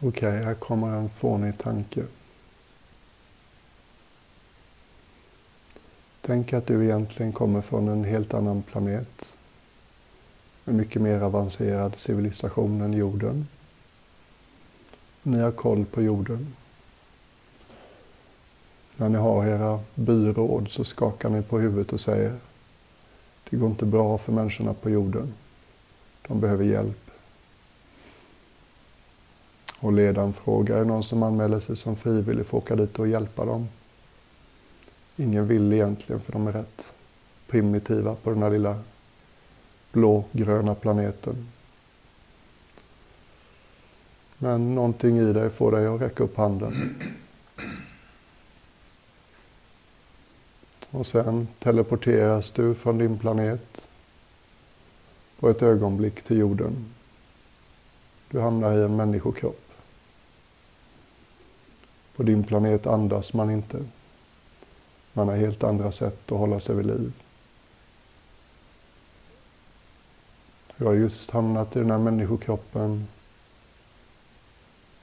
Okej, här kommer en fånig tanke. Tänk att du egentligen kommer från en helt annan planet. En mycket mer avancerad civilisation än jorden. Ni har koll på jorden. När ni har era byråd så skakar ni på huvudet och säger: det går inte bra för människorna på jorden. De behöver hjälp. Och ledaren frågar: är det någon som anmäler sig som frivillig för att åka dit och hjälpa dem? Ingen vill egentligen, för de är rätt primitiva på den här lilla blågröna planeten. Men någonting i dig får dig att räcka upp handen. Och sen teleporteras du från din planet på ett ögonblick till jorden. Du hamnar i en människokropp. På din planet andas man inte. Man har helt andra sätt att hålla sig vid liv. Jag har just hamnat i den här människokroppen.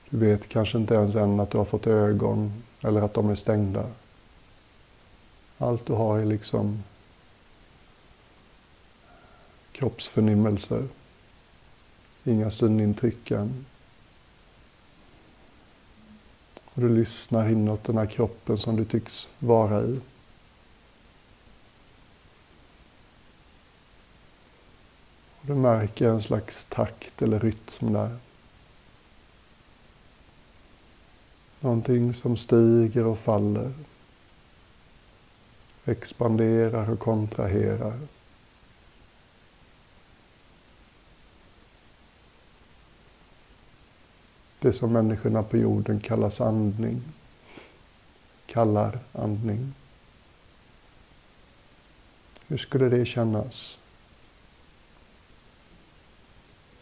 Du vet kanske inte ens än att du har fått ögon eller att de är stängda. Allt du har är liksom kroppsförnimmelser. Inga synintryck än. Och du lyssnar inåt den här kroppen som du tycks vara i. Och du märker en slags takt eller rytm där. Någonting som stiger och faller. Expanderar och kontraherar. Det som människorna på jorden kallar andning. Hur skulle det kännas?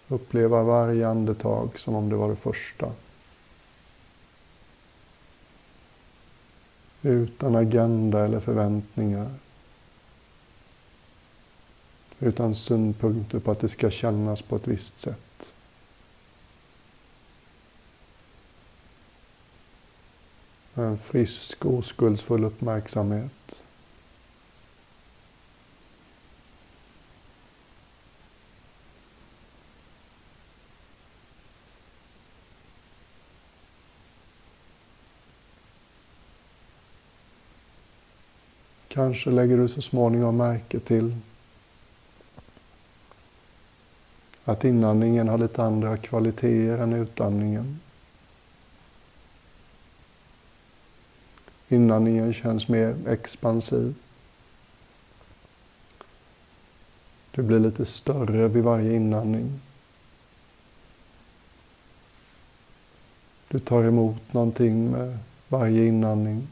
Uppleva varje andetag som om det var det första. Utan agenda eller förväntningar. Utan synpunkter på att det ska kännas på ett visst sätt. En frisk, oskuldsfull uppmärksamhet. Kanske lägger du så småningom märke till att inandningen har lite andra kvaliteter än utandningen. Inandningen känns mer expansiv. Du blir lite större vid varje inandning. Du tar emot någonting med varje inandning.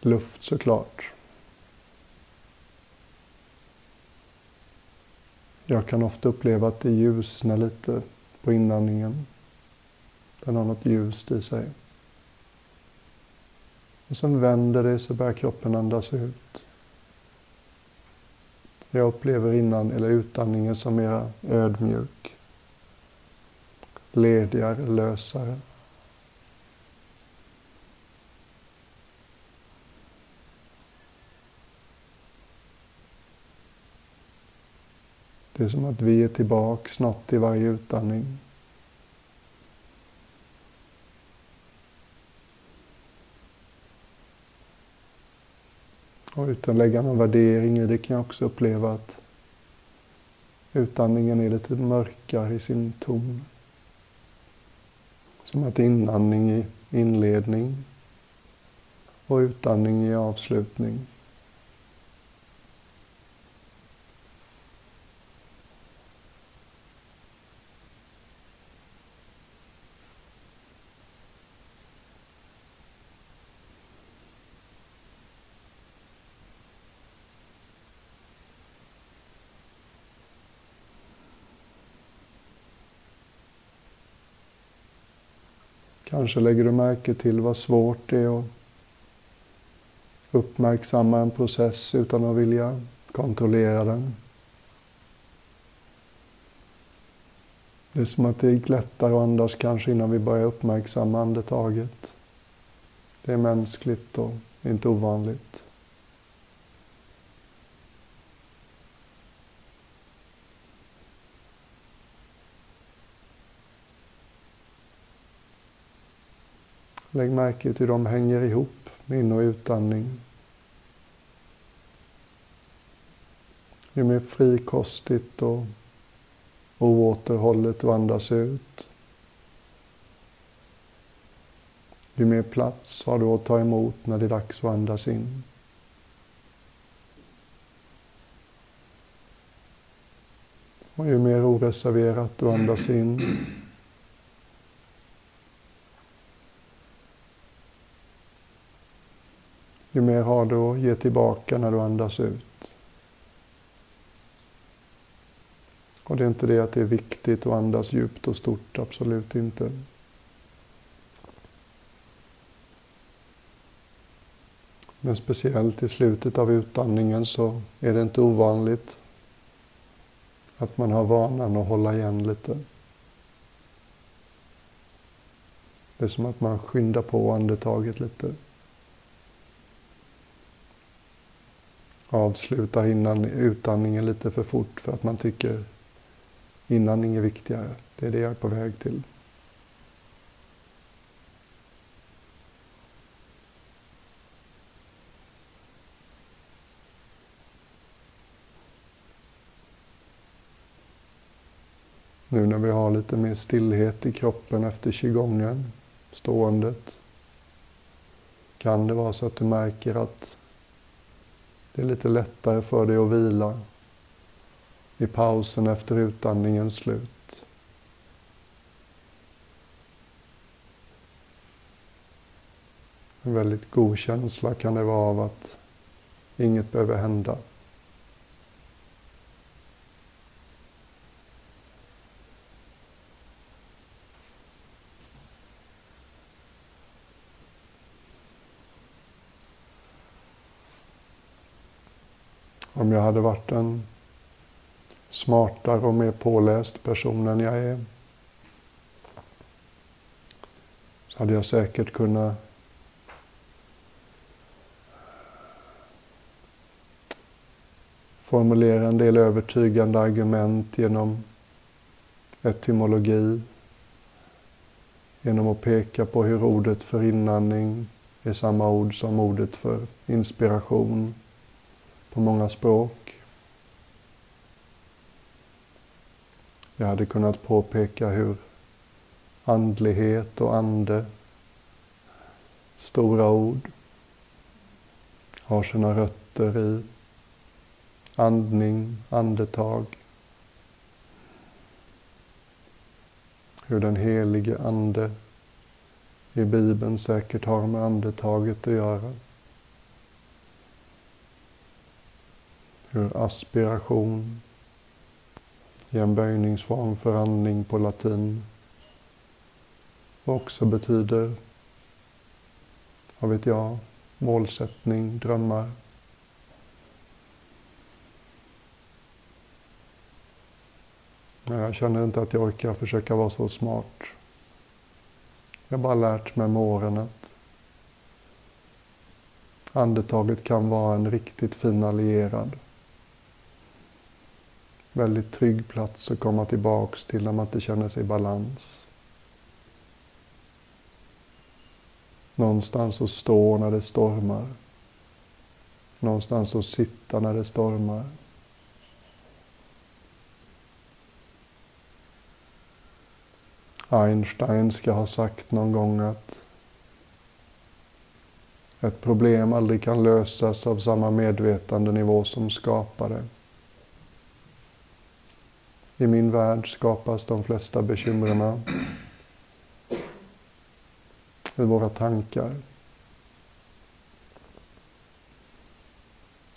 Luft såklart. Jag kan ofta uppleva att det ljusnar lite på inandningen. Den har något ljust i sig. Och sen vänder det så börjar kroppen andas ut. Jag upplever utandningen som mera ödmjuk. Ledigare, lösare. Det är som att vi är tillbaka snart i varje utandning. Och utan att lägga någon värdering i det kan jag också uppleva att utandningen är lite mörkare i sin ton. Som att inandning i inledning och utandning i avslutning. Kanske lägger du märke till vad svårt det är att uppmärksamma en process utan att vilja kontrollera den. Det är som att det gick lättare och andas kanske innan vi börjar uppmärksamma andetaget. Det är mänskligt och inte ovanligt. Lägg märke till hur de hänger ihop, in- och utandning. Ju mer frikostigt och oåterhållet du andas ut, ju mer plats har du att ta emot när det är dags att andas in. Och ju mer oreserverat du andas in, ju mer har du att ge tillbaka när du andas ut. Och det är inte det att det är viktigt att andas djupt och stort, absolut inte. Men speciellt i slutet av utandningen så är det inte ovanligt att man har vanan att hålla igen lite. Det är som att man skyndar på andetaget lite. Avsluta innan utandningen lite för fort för att man tycker inandning är viktigare. Det är det jag är på väg till. Nu när vi har lite mer stillhet i kroppen efter qigongen, ståendet, kan det vara så att du märker att det är lite lättare för dig att vila i pausen efter utandningens slut. En väldigt god känsla kan det vara av att inget behöver hända. Om jag hade varit en smartare och mer påläst person än jag är, så hade jag säkert kunnat formulera en del övertygande argument genom etymologi, genom att peka på hur ordet för inandning är samma ord som ordet för inspiration på många språk. Jag hade kunnat påpeka hur andlighet och ande, stora ord, har sina rötter i andning, andetag. Hur den helige ande i Bibeln säkert har med andetaget att göra. Hur aspiration i en böjningsform för andning på latin också betyder, vad vet jag, målsättning, drömmar. Men jag känner inte att jag orkar försöka vara så smart. Jag har bara lärt mig med åren att andetaget kan vara en riktigt fin allierad. Väldigt trygg plats att komma tillbaks till när man inte känner sig i balans. Någonstans att stå när det stormar. Någonstans att sitta när det stormar. Einstein ska ha sagt någon gång att ett problem aldrig kan lösas av samma medvetandenivå som skapare. I min värld skapas de flesta bekymren i våra tankar.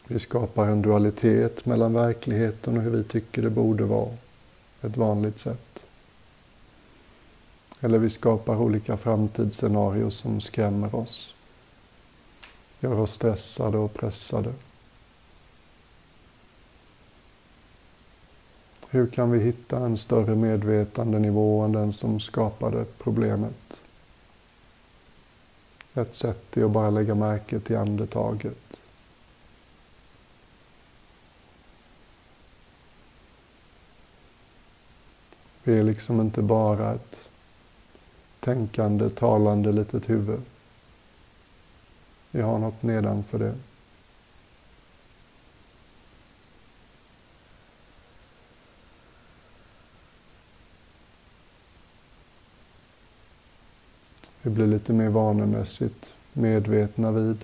Vi skapar en dualitet mellan verkligheten och hur vi tycker det borde vara, ett vanligt sätt. Eller vi skapar olika framtidsscenarier som skrämmer oss, gör oss stressade och pressade. Hur kan vi hitta en större medvetandenivå än den som skapade problemet? Ett sätt är att bara lägga märke till andetaget. Vi är liksom inte bara ett tänkande, talande litet huvud. Vi har något nedanför det. Vi blir lite mer vanemässigt medvetna vid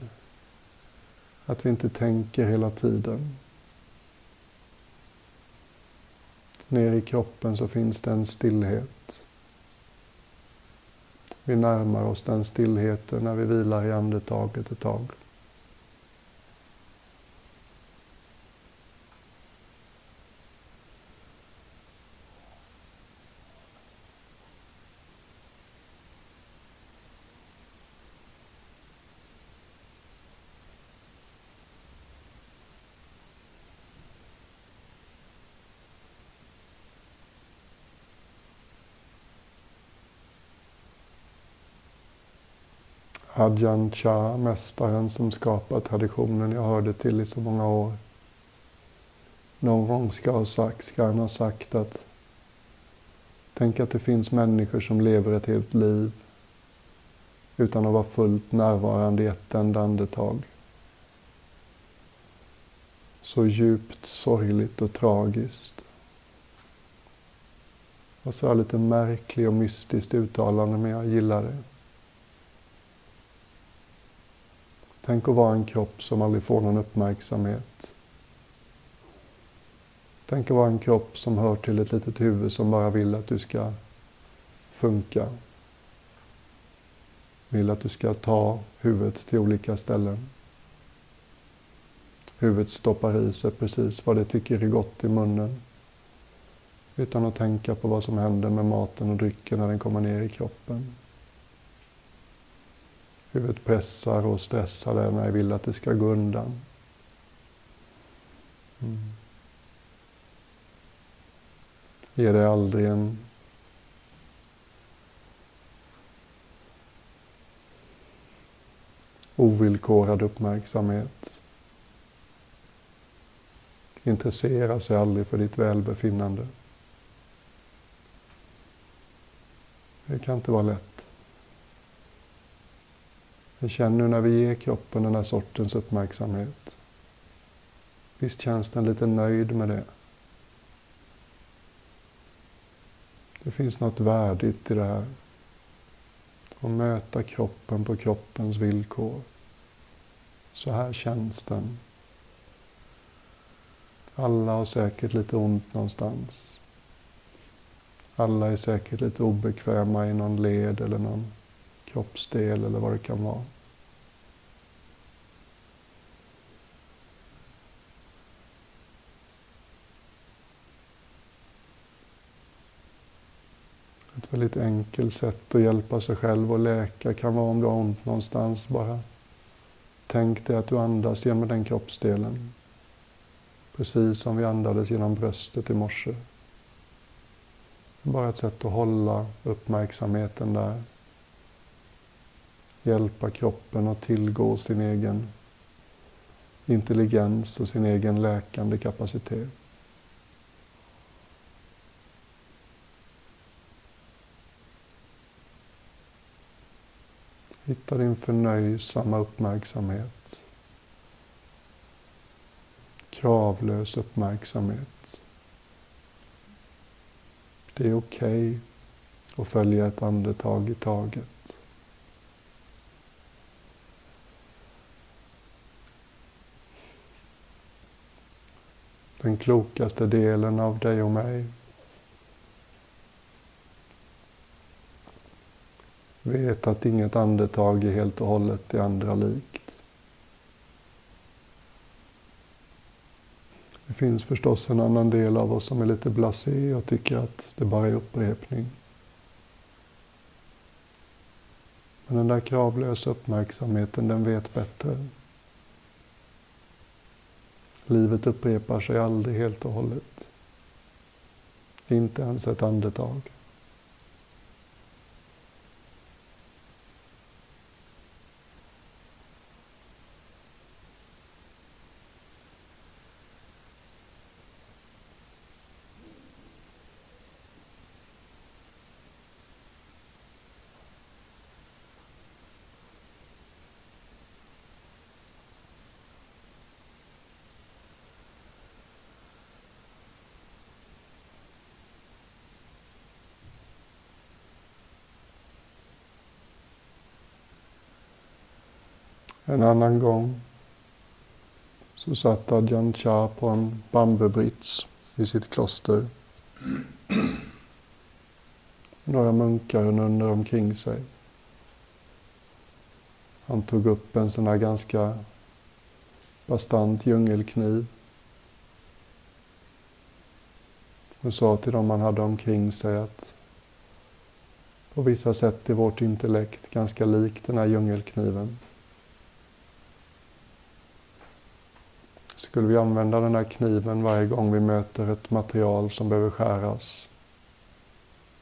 att vi inte tänker hela tiden. Ner i kroppen så finns det en stillhet. Vi närmar oss den stillheten när vi vilar i andetaget ett tag. Ajahn Chah, mästaren som skapar traditionen jag hörde till i så många år. Någon gång ska han ha sagt att tänk att det finns människor som lever ett helt liv utan att vara fullt närvarande i ett enda andetag. Så djupt sorgligt och tragiskt. Och så lite märkligt och mystiskt uttalande, men jag gillar det. Tänk att vara en kropp som aldrig får någon uppmärksamhet. Tänk att vara en kropp som hör till ett litet huvud som bara vill att du ska funka. Vill att du ska ta huvudet till olika ställen. Huvudet stoppar i sig precis vad det tycker är gott i munnen. Utan att tänka på vad som händer med maten och drycken när den kommer ner i kroppen. Huvudet pressar och stressar det när jag vill att det ska gå undan. Ge det aldrig en ovillkorad uppmärksamhet. Intressera sig aldrig för ditt välbefinnande. Det kan inte vara lätt. Men känn nu när vi ger kroppen den här sortens uppmärksamhet. Visst känns den lite nöjd med det. Det finns något värdigt i det här. Att möta kroppen på kroppens villkor. Så här känns den. Alla har säkert lite ont någonstans. Alla är säkert lite obekväma i någon led eller någon kroppsdel eller vad det kan vara. Ett väldigt enkelt sätt att hjälpa sig själv och läka kan vara om du har ont någonstans. Bara tänk dig att du andas genom den kroppsdelen. Precis som vi andades genom bröstet i morse. Bara ett sätt att hålla uppmärksamheten där. Hjälpa kroppen att tillgå sin egen intelligens och sin egen läkande kapacitet. Hitta din förnöjsamma uppmärksamhet. Kravlös uppmärksamhet. Det är okej att följa ett andetag i taget. Den klokaste delen av dig och mig vet att inget andetag är helt och hållet det andra likt. Det finns förstås en annan del av oss som är lite blasé och tycker att det bara är upprepning. Men den där kravlösa uppmärksamheten, den vet bättre. Livet upprepar sig aldrig helt och hållet. inte ens ett andetag. En annan gång så satt Ajahn Chah på en bambubrits i sitt kloster. Några munkar nunnade omkring sig. Han tog upp en sån här ganska bastant djungelkniv och sa till dem han hade omkring sig att på vissa sätt är vårt intellekt ganska likt den här djungelkniven. Skulle vi använda den här kniven varje gång vi möter ett material som behöver skäras?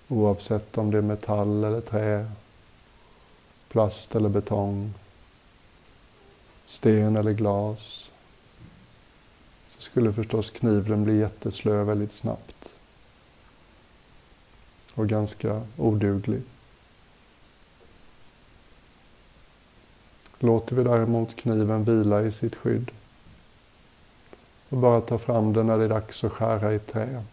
Oavsett om det är metall eller trä, plast eller betong, sten eller glas, så skulle förstås kniven bli jätteslö väldigt snabbt och ganska oduglig. Låter vi däremot kniven vila i sitt skydd och bara ta fram den när det är dags att skära i trä,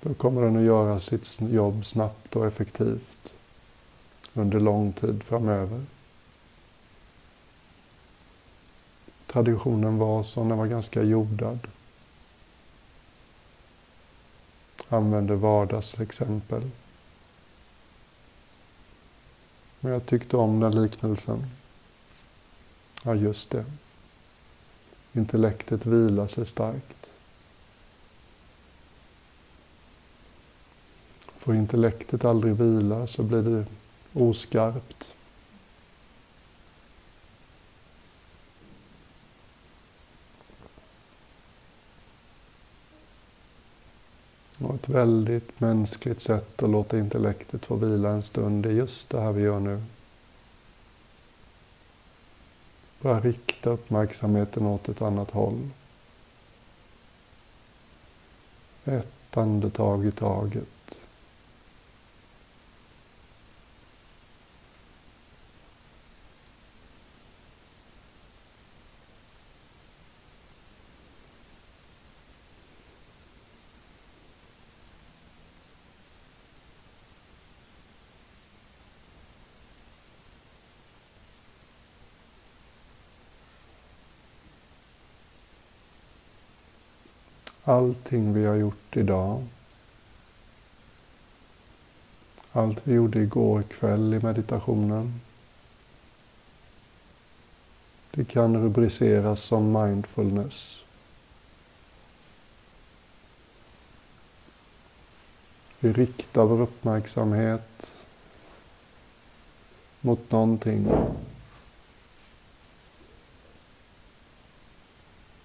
då kommer den att göra sitt jobb snabbt och effektivt under lång tid framöver. Traditionen var så, den var ganska jordad. Använde vardagsexempel. Men jag tyckte om den liknelsen. Ja, just det. Intellektet vilar sig starkt. Får intellektet aldrig vila så blir det oskarpt. Och ett väldigt mänskligt sätt att låta intellektet få vila en stund är just det här vi gör nu. Bara rikta uppmärksamheten åt ett annat håll. Ett andetag i taget. Allting vi har gjort idag, allt vi gjorde igår kväll i meditationen, det kan rubriceras som mindfulness. Vi riktar vår uppmärksamhet mot någonting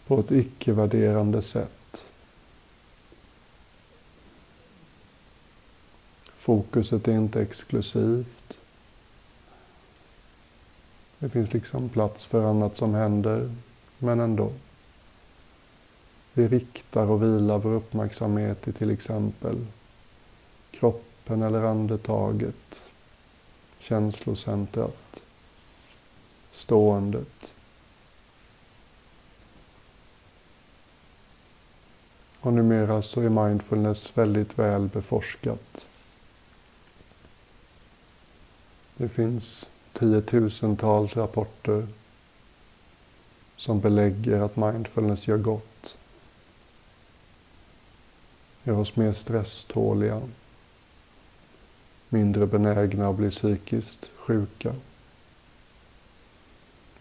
på ett icke-värderande sätt. Fokuset är inte exklusivt. Det finns liksom plats för annat som händer, men ändå. Vi riktar och vilar vår uppmärksamhet i till exempel kroppen eller andetaget, känslocentrat, ståendet. Och numera så är mindfulness väldigt väl beforskat. Det finns tiotusentals rapporter som belägger att mindfulness gör gott. Gör oss mer stresståliga, mindre benägna att bli psykiskt sjuka,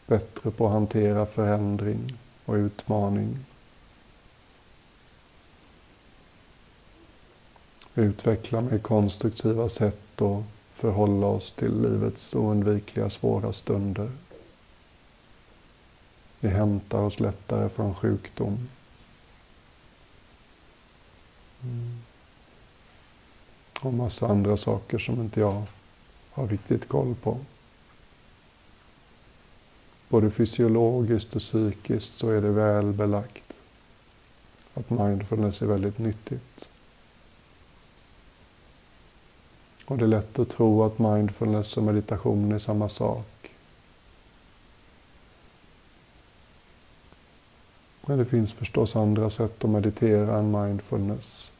bättre på att hantera förändring och utmaning. Utveckla mer konstruktiva sätt att förhålla oss till livets oundvikliga svåra stunder. Vi hämtar oss lättare från sjukdom. Och massa andra saker som inte jag har riktigt koll på. Både fysiologiskt och psykiskt så är det väl belagt att mindfulness är väldigt nyttigt. Och det är lätt att tro att mindfulness och meditation är samma sak. Men det finns förstås andra sätt att meditera än mindfulness.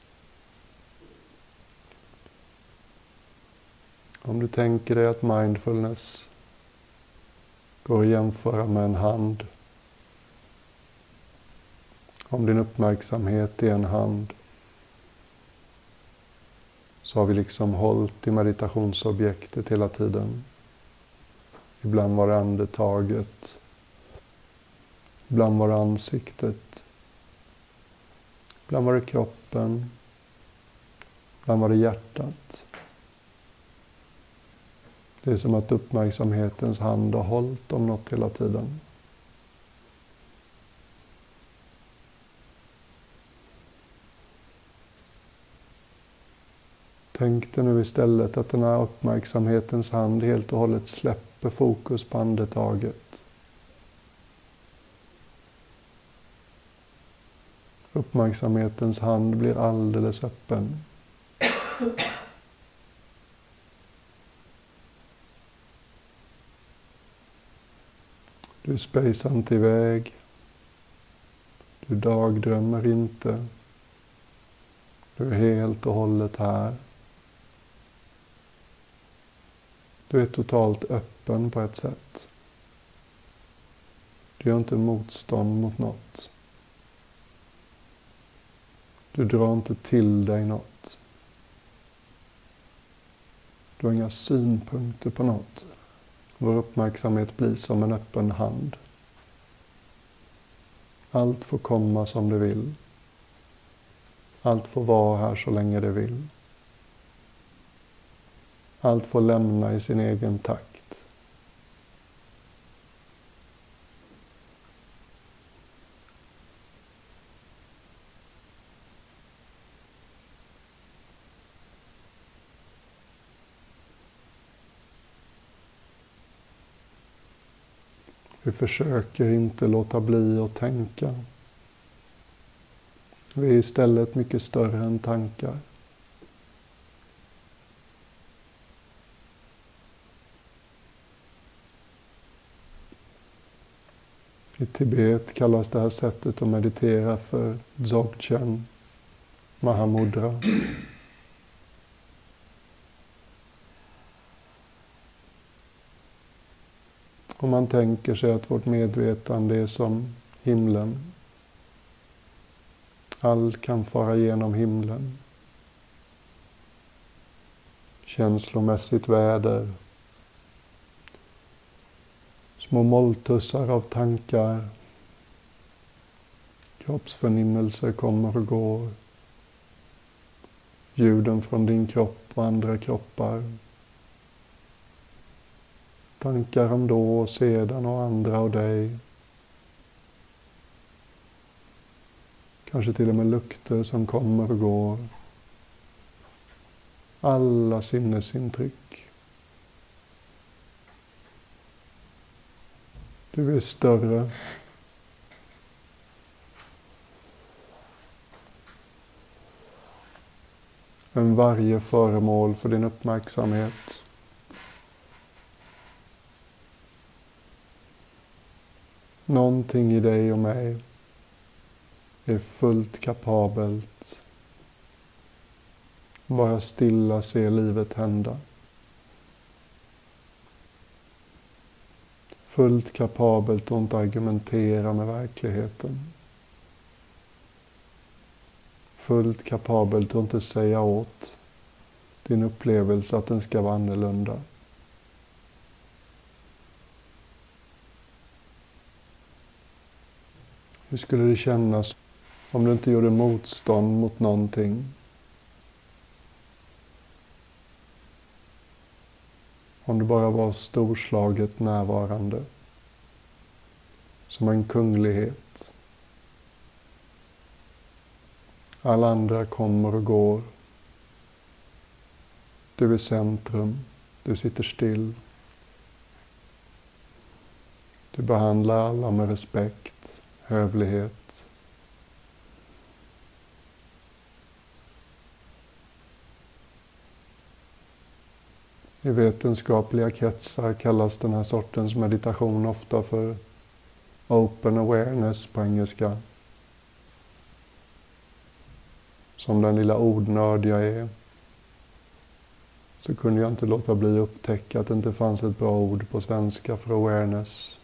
Om du tänker dig att mindfulness går att jämföra med en hand. Om din uppmärksamhet är en hand, så har vi liksom hållit i meditationsobjektet hela tiden. Ibland var det andetaget. Ibland var det ansiktet. Ibland var det kroppen. Ibland var det hjärtat. Det är som att uppmärksamhetens hand har hållit om något hela tiden. Tänk dig nu istället att den här uppmärksamhetens hand helt och hållet släpper fokus på andetaget. Uppmärksamhetens hand blir alldeles öppen. Du spejsar inte iväg. Du dagdrömmer inte. Du är helt och hållet här. Du är totalt öppen på ett sätt. Du gör inte motstånd mot något. Du drar inte till dig något. Du har inga synpunkter på något. Vår uppmärksamhet blir som en öppen hand. Allt får komma som det vill. Allt får vara här så länge det vill. Allt får lämna i sin egen takt. Vi försöker inte låta bli att tänka. Vi är istället mycket större än tankar. I Tibet kallas det här sättet att meditera för Dzogchen Mahamudra. Om man tänker sig att vårt medvetande är som himlen. Allt kan fara genom himlen. Känslomässigt väder. Små molltussar av tankar. Kroppsförnimmelser kommer och går. Ljuden från din kropp och andra kroppar. Tankar om då och sedan och andra och dig. Kanske till och med lukter som kommer och går. Alla sinnesintryck. Du är större. Än varje föremål för din uppmärksamhet. Någonting i dig och mig är fullt kapabelt. Bara stilla se livet hända. Fullt kapabelt att inte argumentera med verkligheten. Fullt kapabelt att inte säga åt din upplevelse att den ska vara annorlunda. Hur skulle det kännas om du inte gjorde motstånd mot någonting? Om du bara var storslaget närvarande. som en kunglighet. Alla andra kommer och går. Du är centrum, du sitter still. Du behandlar alla med respekt, hövlighet. I vetenskapliga kretsar kallas den här sortens meditation ofta för open awareness på engelska. Som den lilla ordnörd jag är, så kunde jag inte låta bli att upptäcka att det inte fanns ett bra ord på svenska för awareness.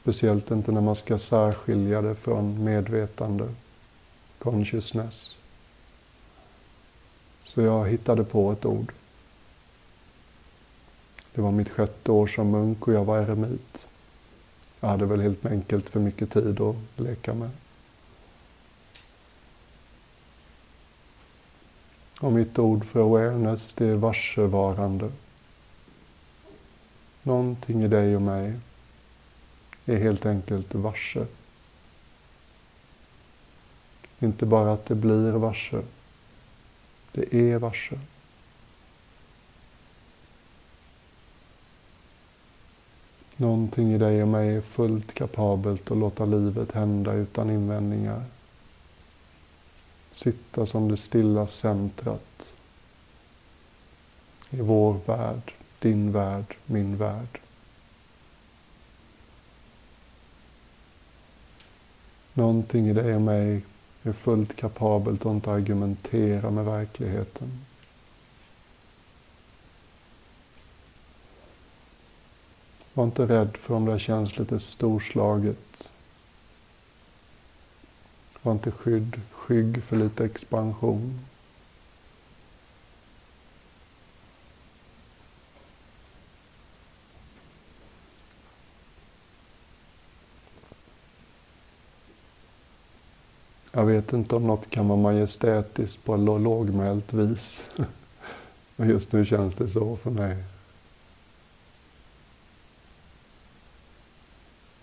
Speciellt inte när man ska särskilja det från medvetande, consciousness. Så jag hittade på ett ord. Det var mitt 6:e år som munk och jag var eremit. Jag hade väl helt enkelt för mycket tid att leka med. Och mitt ord för awareness, det är varsevarande. Någonting i dig och mig är helt enkelt varse. Inte bara att det blir varse, det är varse. Någonting i dig och mig är fullt kapabelt att låta livet hända utan invändningar. Sitta som det stilla centrat i vår värld, din värld, min värld. Någonting i dig och mig är fullt kapabelt att inte argumentera med verkligheten. Var inte rädd för om det känns lite storslaget. Var inte skygg för lite expansion. Jag vet inte om något kan vara majestätiskt på lågmält vis. Men just nu känns det så för mig.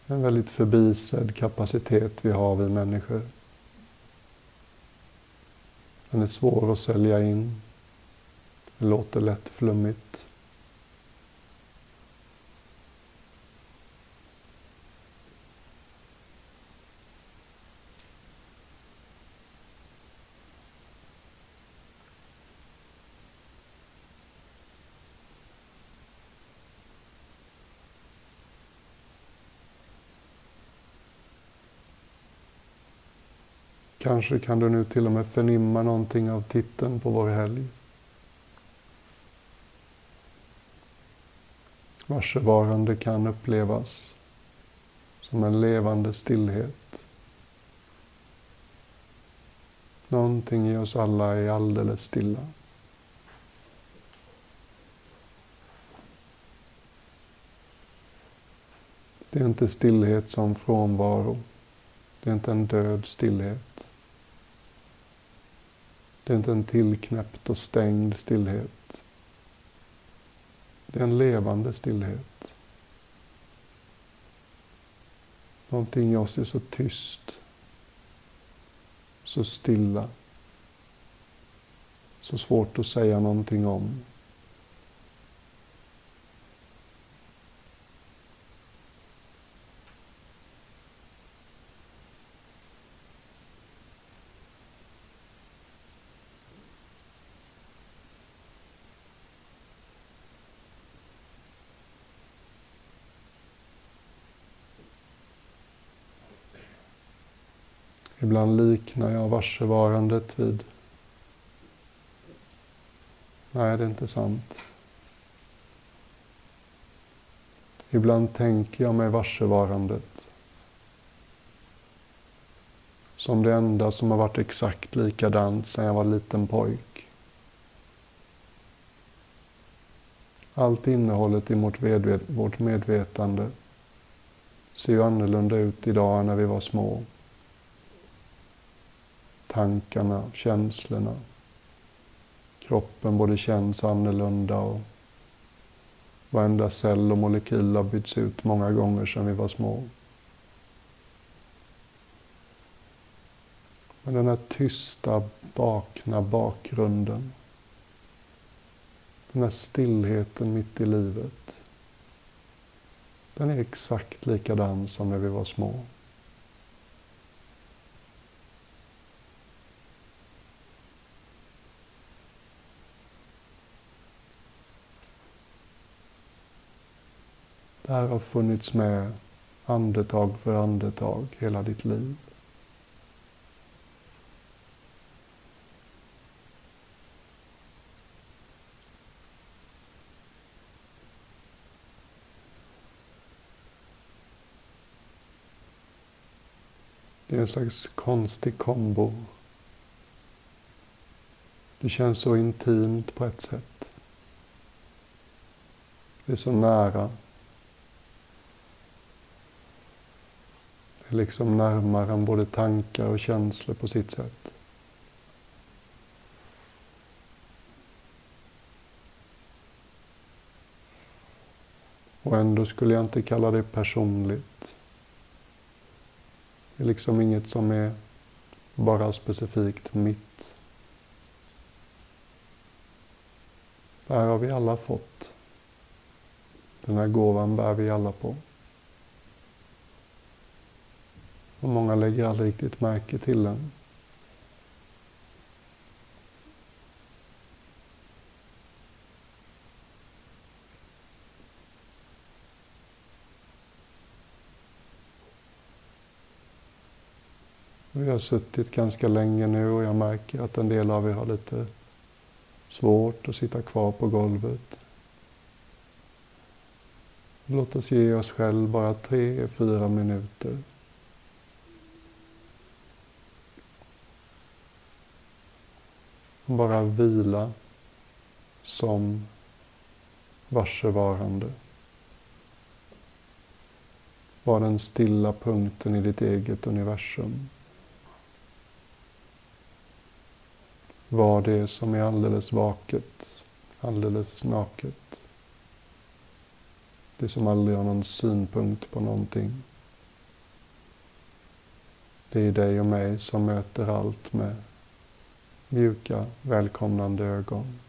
En väldigt förbisedd kapacitet vi har, vi människor. Den är svår att sälja in. Det låter lätt flummigt. Kanske kan du nu till och med förnimma någonting av titeln på vår helg. Varsevarande kan upplevas som en levande stillhet. Någonting i oss alla är alldeles stilla. Det är inte stillhet som frånvaro. Det är inte en död stillhet. Det är inte en tillknäppt och stängd stillhet. Det är en levande stillhet. Någonting i oss är så tyst, så stilla, så svårt att säga någonting om. Ibland liknar jag varsevarandet vid... Nej, det är inte sant. Ibland tänker jag mig varsevarandet som det enda som har varit exakt likadant sedan jag var liten pojk. Allt innehållet i vårt medvetande ser ju annorlunda ut idag än när vi var små. Tankarna, känslorna. Kroppen både känns annorlunda och Varenda cell och molekyl har bytts ut många gånger sedan vi var små. Men den här tysta, vakna bakgrunden. Den här stillheten mitt i livet. Den är exakt likadan som när vi var små. Det här har funnits med andetag för andetag hela ditt liv. Det är en slags konstig kombo. Det känns så intimt på ett sätt. Det är så nära. Det är liksom närmare än både tankar och känslor på sitt sätt. Och ändå skulle jag inte kalla det personligt. Det är liksom inget som är bara specifikt mitt. Det här har vi alla fått. Den här gåvan bär vi alla på. Och många lägger aldrig riktigt märke till den. Vi har suttit ganska länge nu och jag märker att en del av er har lite svårt att sitta kvar på golvet. Låt oss ge oss själv bara 3-4 minuter. Bara vila som varsevarande. Var den stilla punkten i ditt eget universum. Var det som är alldeles vaket, alldeles naket. Det som aldrig har någon synpunkt på någonting. Det är dig och mig som möter allt med mjuka, välkomnande ögon.